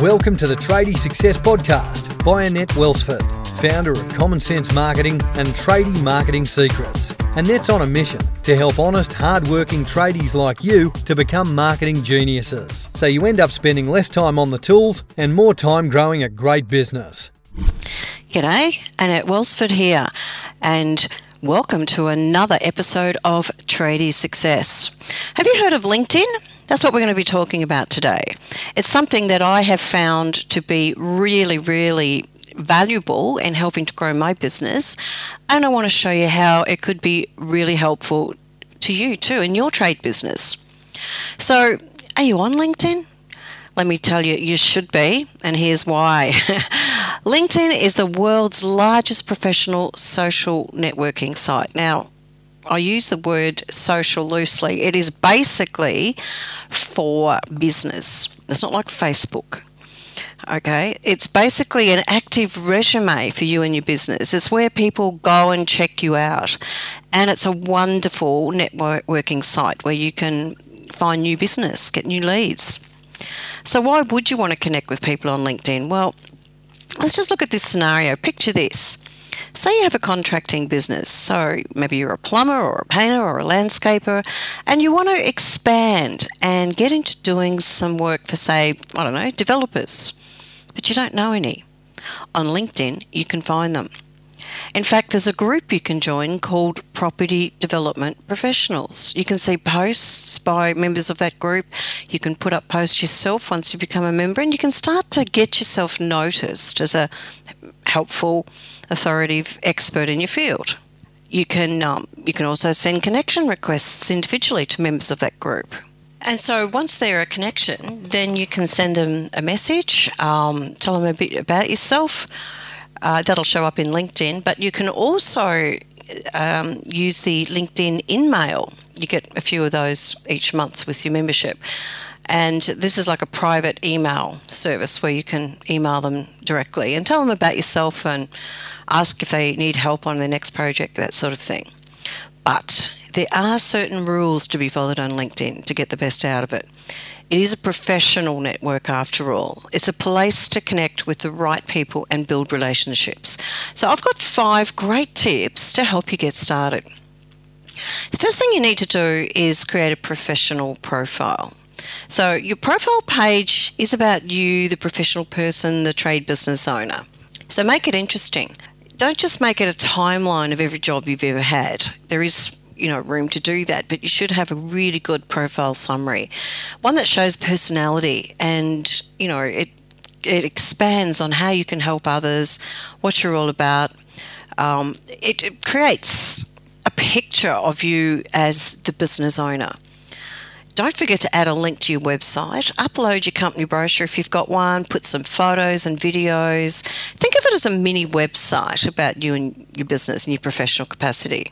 Welcome to the Tradie Success Podcast by Annette Wellsford, founder of Common Sense Marketing and Tradie Marketing Secrets. Annette's on a mission to help honest, hard-working tradies like you to become marketing geniuses, so you end up spending less time on the tools and more time growing a great business. G'day, Annette Wellsford here, and welcome to another episode of Tradie Success. Have you heard of LinkedIn? That's what we're going to be talking about today. It's something that I have found to be really, really valuable in helping to grow my business. And I want to show you how it could be really helpful to you too in your trade business. So, are you on LinkedIn? Let me tell you, you should be, and here's why. LinkedIn is the world's largest professional social networking site. Now, I use the word social loosely. It is basically for business. It's not like Facebook. Okay, it's basically an active resume for you and your business. It's where people go and check you out. And it's a wonderful networking site where you can find new business, get new leads. So why would you want to connect with people on LinkedIn? Well, let's just look at this scenario. Picture this. Say you have a contracting business, so maybe you're a plumber or a painter or a landscaper, and you want to expand and get into doing some work for, say, I don't know, developers, but you don't know any. On LinkedIn, you can find them. In fact, there's a group you can join called Property Development Professionals. You can see posts by members of that group. You can put up posts yourself once you become a member, and you can start to get yourself noticed as a helpful, authoritative expert in your field. You can also send connection requests individually to members of that group. And so once they're a connection, then you can send them a message, tell them a bit about yourself. That'll show up in LinkedIn, but you can also use the LinkedIn InMail. You get a few of those each month with your membership. And this is like a private email service where you can email them directly and tell them about yourself and ask if they need help on their next project, that sort of thing. But there are certain rules to be followed on LinkedIn to get the best out of it. It is a professional network after all. It's a place to connect with the right people and build relationships. So I've got 5 great tips to help you get started. The first thing you need to do is create a professional profile. So your profile page is about you, the professional person, the trade business owner. So make it interesting. Don't just make it a timeline of every job you've ever had. There is, room to do that, but you should have a really good profile summary. One that shows personality and, it expands on how you can help others, what you're all about. It creates a picture of you as the business owner. Don't forget to add a link to your website, upload your company brochure if you've got one, put some photos and videos. Think of it as a mini website about you and your business and your professional capacity.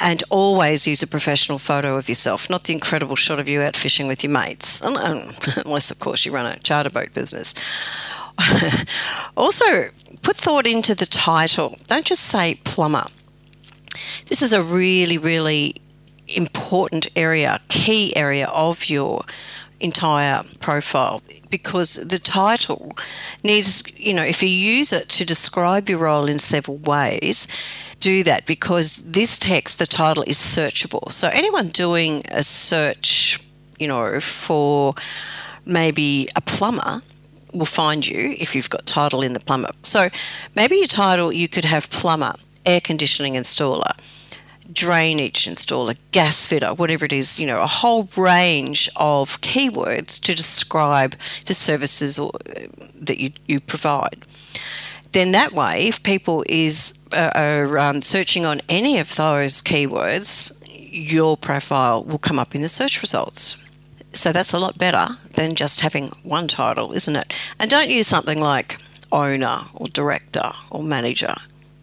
And always use a professional photo of yourself, not the incredible shot of you out fishing with your mates, unless, of course, you run a charter boat business. Also, put thought into the title. Don't just say plumber. This is a really, really important area, key area of your entire profile, because the title needs, if you use it to describe your role in several ways, do that, because this text, the title, is searchable. So anyone doing a search, for maybe a plumber will find you if you've got title in the plumber. So maybe your title, you could have plumber, air conditioning installer, drainage installer, gas fitter, whatever it is, a whole range of keywords to describe the services that you provide. Then that way, if people are searching on any of those keywords, your profile will come up in the search results. So that's a lot better than just having one title, isn't it? And don't use something like owner or director or manager.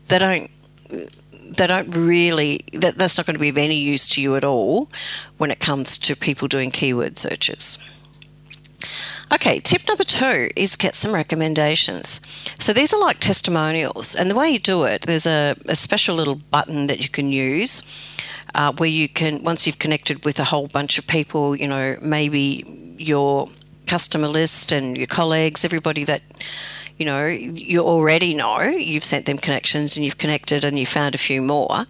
That's not going to be of any use to you at all when it comes to people doing keyword searches. Okay, tip number 2 is get some recommendations. So these are like testimonials, and the way you do it, there's a special little button that you can use where you can, once you've connected with a whole bunch of people, maybe your customer list and your colleagues, everybody that, you know, you already know, you've sent them connections and you've connected and you found a few more.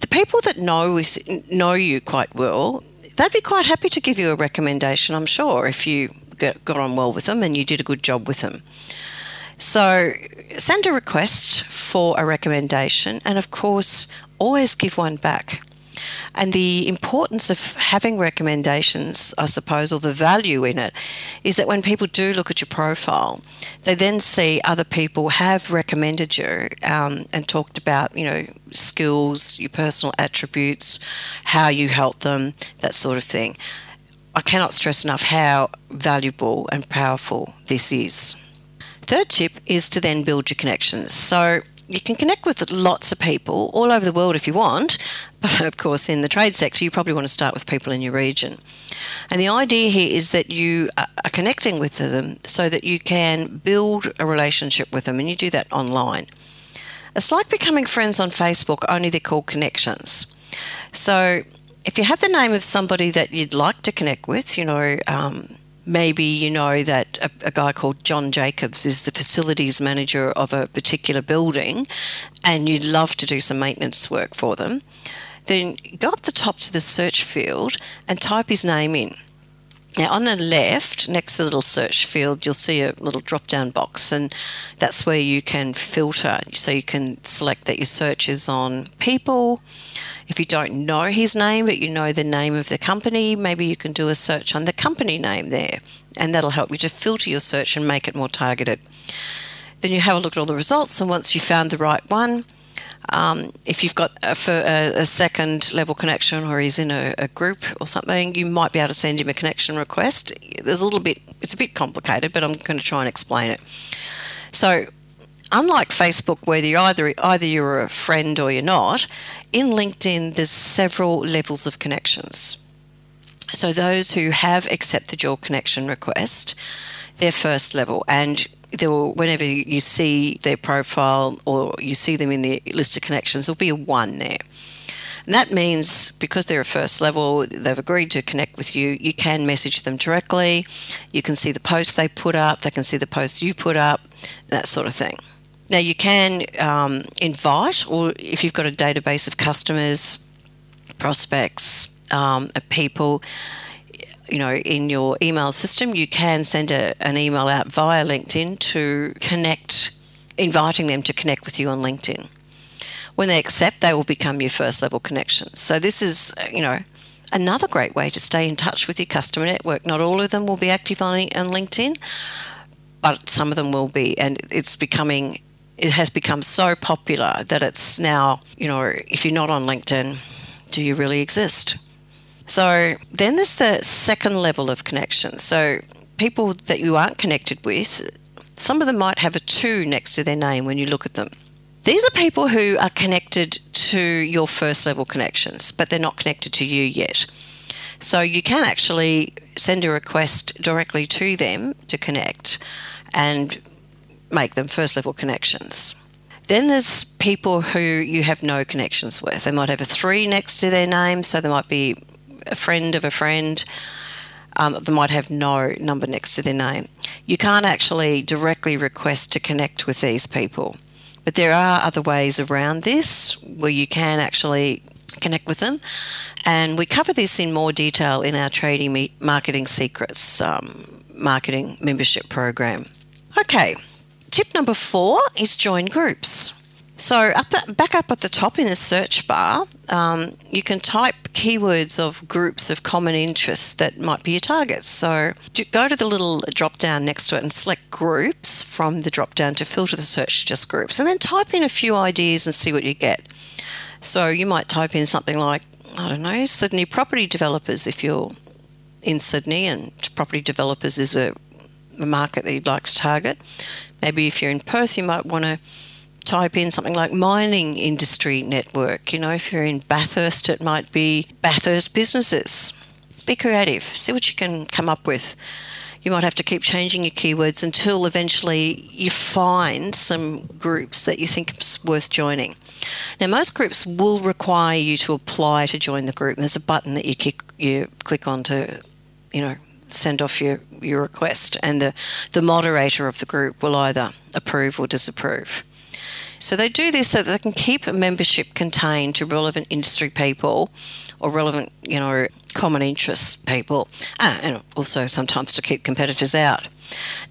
The people that know you quite well, they'd be quite happy to give you a recommendation, I'm sure, if you got on well with them and you did a good job with them. So send a request for a recommendation, and of course, always give one back. And the importance of having recommendations, I suppose, or the value in it, is that when people do look at your profile, they then see other people have recommended you and talked about, you know, skills, your personal attributes, how you help them, that sort of thing. I cannot stress enough how valuable and powerful this is. Third tip is to then build your connections. So you can connect with lots of people all over the world if you want, but of course in the trade sector you probably want to start with people in your region. And the idea here is that you are connecting with them so that you can build a relationship with them, and you do that online. It's like becoming friends on Facebook, only they're called connections. So if you have the name of somebody that you'd like to connect with, you know, maybe you know that a guy called John Jacobs is the facilities manager of a particular building and you'd love to do some maintenance work for them, then go up the top to the search field and type his name in. Now on the left, next to the little search field, you'll see a little drop-down box, and that's where you can filter. So you can select that your search is on people. If you don't know his name, but you know the name of the company, maybe you can do a search on the company name there, and that'll help you to filter your search and make it more targeted. Then you have a look at all the results, and once you found the right one, if you've got a second level connection, or he's in a group or something, you might be able to send him a connection request. It's a bit complicated, but I'm going to try and explain it. So unlike Facebook, where you're either you're a friend or you're not, in LinkedIn there's several levels of connections. So those who have accepted your connection request, their first level, and whenever you see their profile or you see them in the list of connections, there'll be a 1 there. And that means because they're a first level, they've agreed to connect with you, you can message them directly, you can see the posts they put up, they can see the posts you put up, that sort of thing. Now you can invite, or if you've got a database of customers, prospects, of people, you know, in your email system, you can send an email out via LinkedIn to connect, inviting them to connect with you on LinkedIn. When they accept, they will become your first level connections. So this is, you know, another great way to stay in touch with your customer network. Not all of them will be active on LinkedIn, but some of them will be, and it has become so popular that it's now, you know, if you're not on LinkedIn, do you really exist? So then there's the second level of connection. So people that you aren't connected with, some of them might have a 2 next to their name when you look at them. These are people who are connected to your first level connections, but they're not connected to you yet. So you can actually send a request directly to them to connect and make them first level connections. Then there's people who you have no connections with. They might have a 3 next to their name, so they might be a friend of a friend. They might have no number next to their name. You can't actually directly request to connect with these people, but there are other ways around this where you can actually connect with them, and we cover this in more detail in our Tradie Marketing Secrets marketing membership program. Okay, tip number 4 is join groups. So back up at the top in the search bar, you can type keywords of groups of common interest that might be your targets. So go to the little drop down next to it and select groups from the drop down to filter the search to just groups, and then type in a few ideas and see what you get. So you might type in something like, I don't know, Sydney property developers if you're in Sydney and property developers is a market that you'd like to target. Maybe if you're in Perth, you might want to type in something like mining industry network. You know, if you're in Bathurst, it might be Bathurst businesses. Be creative, see what you can come up with. You might have to keep changing your keywords until eventually you find some groups that you think is worth joining. Now, most groups will require you to apply to join the group, and there's a button that you click on to, you know, send off your request, and the moderator of the group will either approve or disapprove. So they do this so that they can keep a membership contained to relevant industry people or relevant, common interest people, and also sometimes to keep competitors out.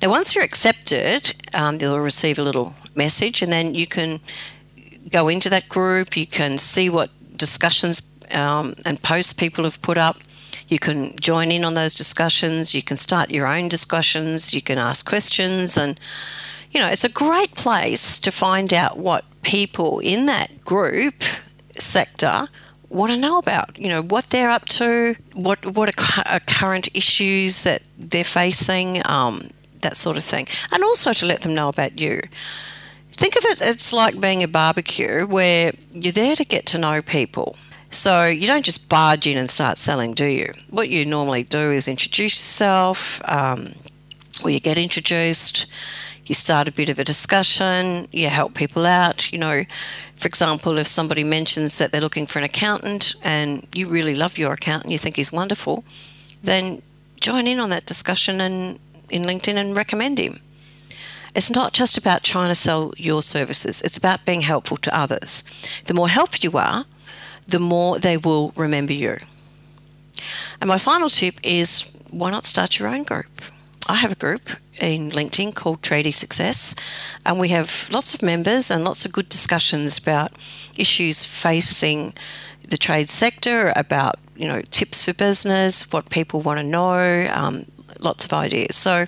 Now, once you're accepted, you'll receive a little message, and then you can go into that group, you can see what discussions and posts people have put up. You can join in on those discussions, you can start your own discussions, you can ask questions, and it's a great place to find out what people in that group sector want to know about, what they're up to, what are current issues that they're facing, that sort of thing. And also to let them know about you. Think of it, it's like being a barbecue where you're there to get to know people. So you don't just barge in and start selling, do you? What you normally do is introduce yourself, or you get introduced, you start a bit of a discussion, you help people out. For example, if somebody mentions that they're looking for an accountant and you really love your accountant, you think he's wonderful, then join in on that discussion in LinkedIn and recommend him. It's not just about trying to sell your services. It's about being helpful to others. The more helpful you are, the more they will remember you. And my final tip is, why not start your own group? I have a group in LinkedIn called Tradie Success, and we have lots of members and lots of good discussions about issues facing the trade sector, about tips for business, what people want to know, lots of ideas. So,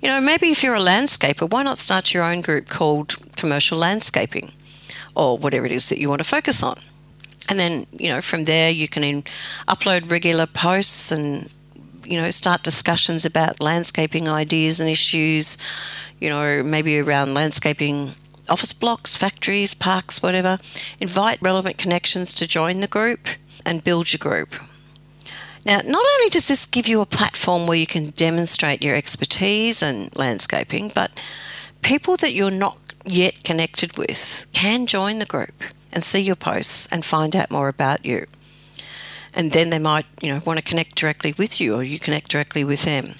maybe if you're a landscaper, why not start your own group called Commercial Landscaping, or whatever it is that you want to focus on? And then, from there you can upload regular posts and, start discussions about landscaping ideas and issues, maybe around landscaping office blocks, factories, parks, whatever. Invite relevant connections to join the group and build your group. Now, not only does this give you a platform where you can demonstrate your expertise in landscaping, but people that you're not yet connected with can join the group and see your posts and find out more about you. And then they might, want to connect directly with you, or you connect directly with them.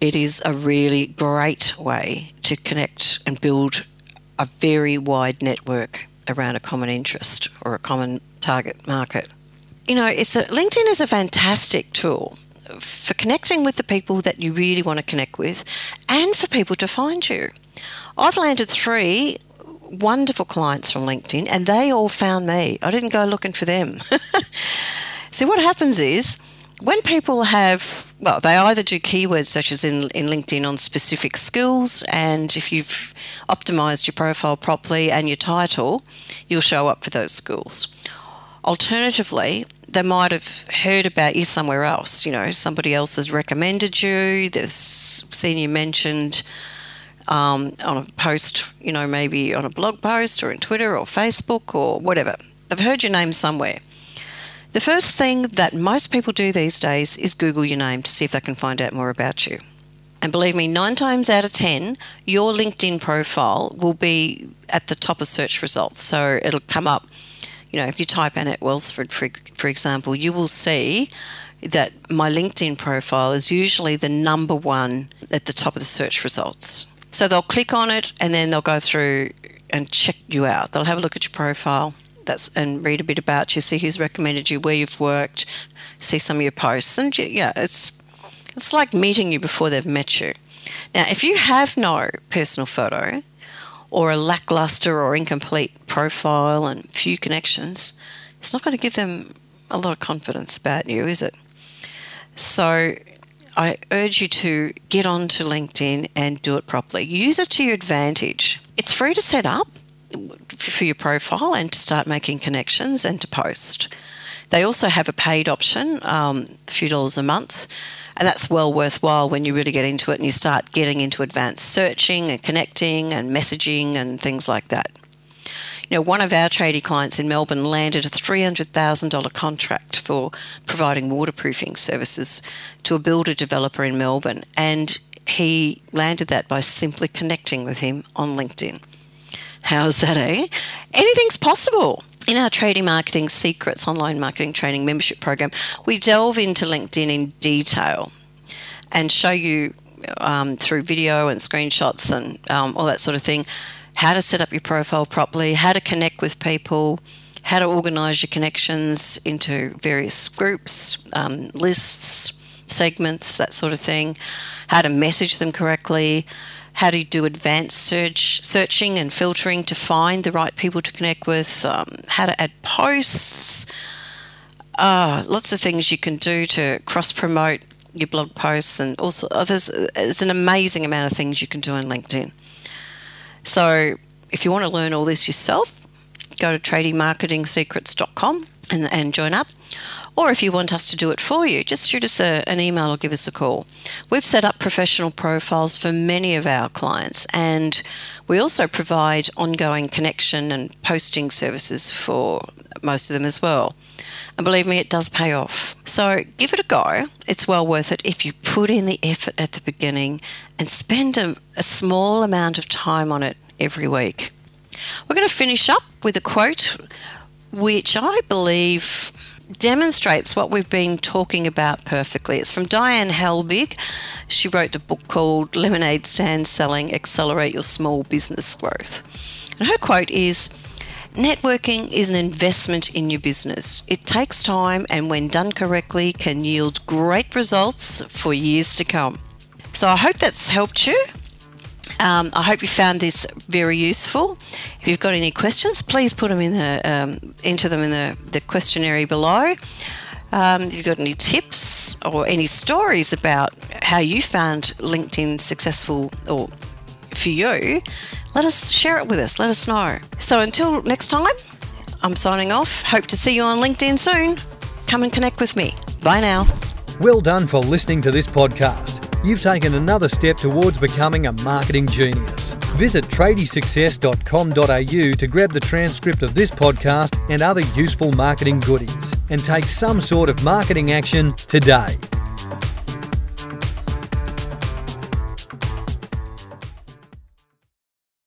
It is a really great way to connect and build a very wide network around a common interest or a common target market. LinkedIn is a fantastic tool for connecting with the people that you really want to connect with and for people to find you. I've landed 3 wonderful clients from LinkedIn, and they all found me. I didn't go looking for them. See, what happens is when people they either do keyword searches in LinkedIn on specific skills, and if you've optimized your profile properly and your title, you'll show up for those skills. Alternatively, they might have heard about you somewhere else. Somebody else has recommended you, they've seen you mentioned on a post, maybe on a blog post or in Twitter or Facebook or whatever. They've heard your name somewhere. The first thing that most people do these days is Google your name to see if they can find out more about you. And believe me, 9 times out of 10, your LinkedIn profile will be at the top of search results. So it'll come up, if you type Annette Wellsford, for example, you will see that my LinkedIn profile is usually the number one at the top of the search results. So they'll click on it and then they'll go through and check you out. They'll have a look at your profile and read a bit about you, see who's recommended you, where you've worked, see some of your posts. And it's like meeting you before they've met you. Now, if you have no personal photo or a lackluster or incomplete profile and few connections, it's not going to give them a lot of confidence about you, is it? So I urge you to get onto LinkedIn and do it properly. Use it to your advantage. It's free to set up for your profile and to start making connections and to post. They also have a paid option, a few dollars a month, and that's well worthwhile when you really get into it and you start getting into advanced searching and connecting and messaging and things like that. One of our tradie clients in Melbourne landed a $300,000 contract for providing waterproofing services to a builder developer in Melbourne, and he landed that by simply connecting with him on LinkedIn. How's that, eh? Anything's possible. In our Tradie Marketing Secrets online marketing training membership program, we delve into LinkedIn in detail. and show you through video and screenshots and all that sort of thing, how to set up your profile properly, how to connect with people, how to organise your connections into various groups, lists, segments, that sort of thing, how to message them correctly, how to do advanced searching and filtering to find the right people to connect with, how to add posts, lots of things you can do to cross-promote your blog posts, and also there's an amazing amount of things you can do on LinkedIn. So if you want to learn all this yourself, go to tradiemarketingsecrets.com and join up. Or if you want us to do it for you, just shoot us an email or give us a call. We've set up professional profiles for many of our clients, and we also provide ongoing connection and posting services for most of them as well. And believe me, it does pay off. So give it a go. It's well worth it if you put in the effort at the beginning and spend a small amount of time on it every week. We're going to finish up with a quote which I believe demonstrates what we've been talking about perfectly. It's from Diane Helbig. She wrote a book called Lemonade Stand Selling Accelerate Your Small Business Growth. And her quote is, "Networking is an investment in your business. It takes time and when done correctly can yield great results for years to come." So I hope that's helped you. I hope you found this very useful. If you've got any questions, please put them enter them in the questionnaire below. If you've got any tips or any stories about how you found LinkedIn successful or for you, share it with us. Let us know. So until next time, I'm signing off. Hope to see you on LinkedIn soon. Come and connect with me. Bye now. Well done for listening to this podcast. You've taken another step towards becoming a marketing genius. Visit tradiesuccess.com.au to grab the transcript of this podcast and other useful marketing goodies, and take some sort of marketing action today.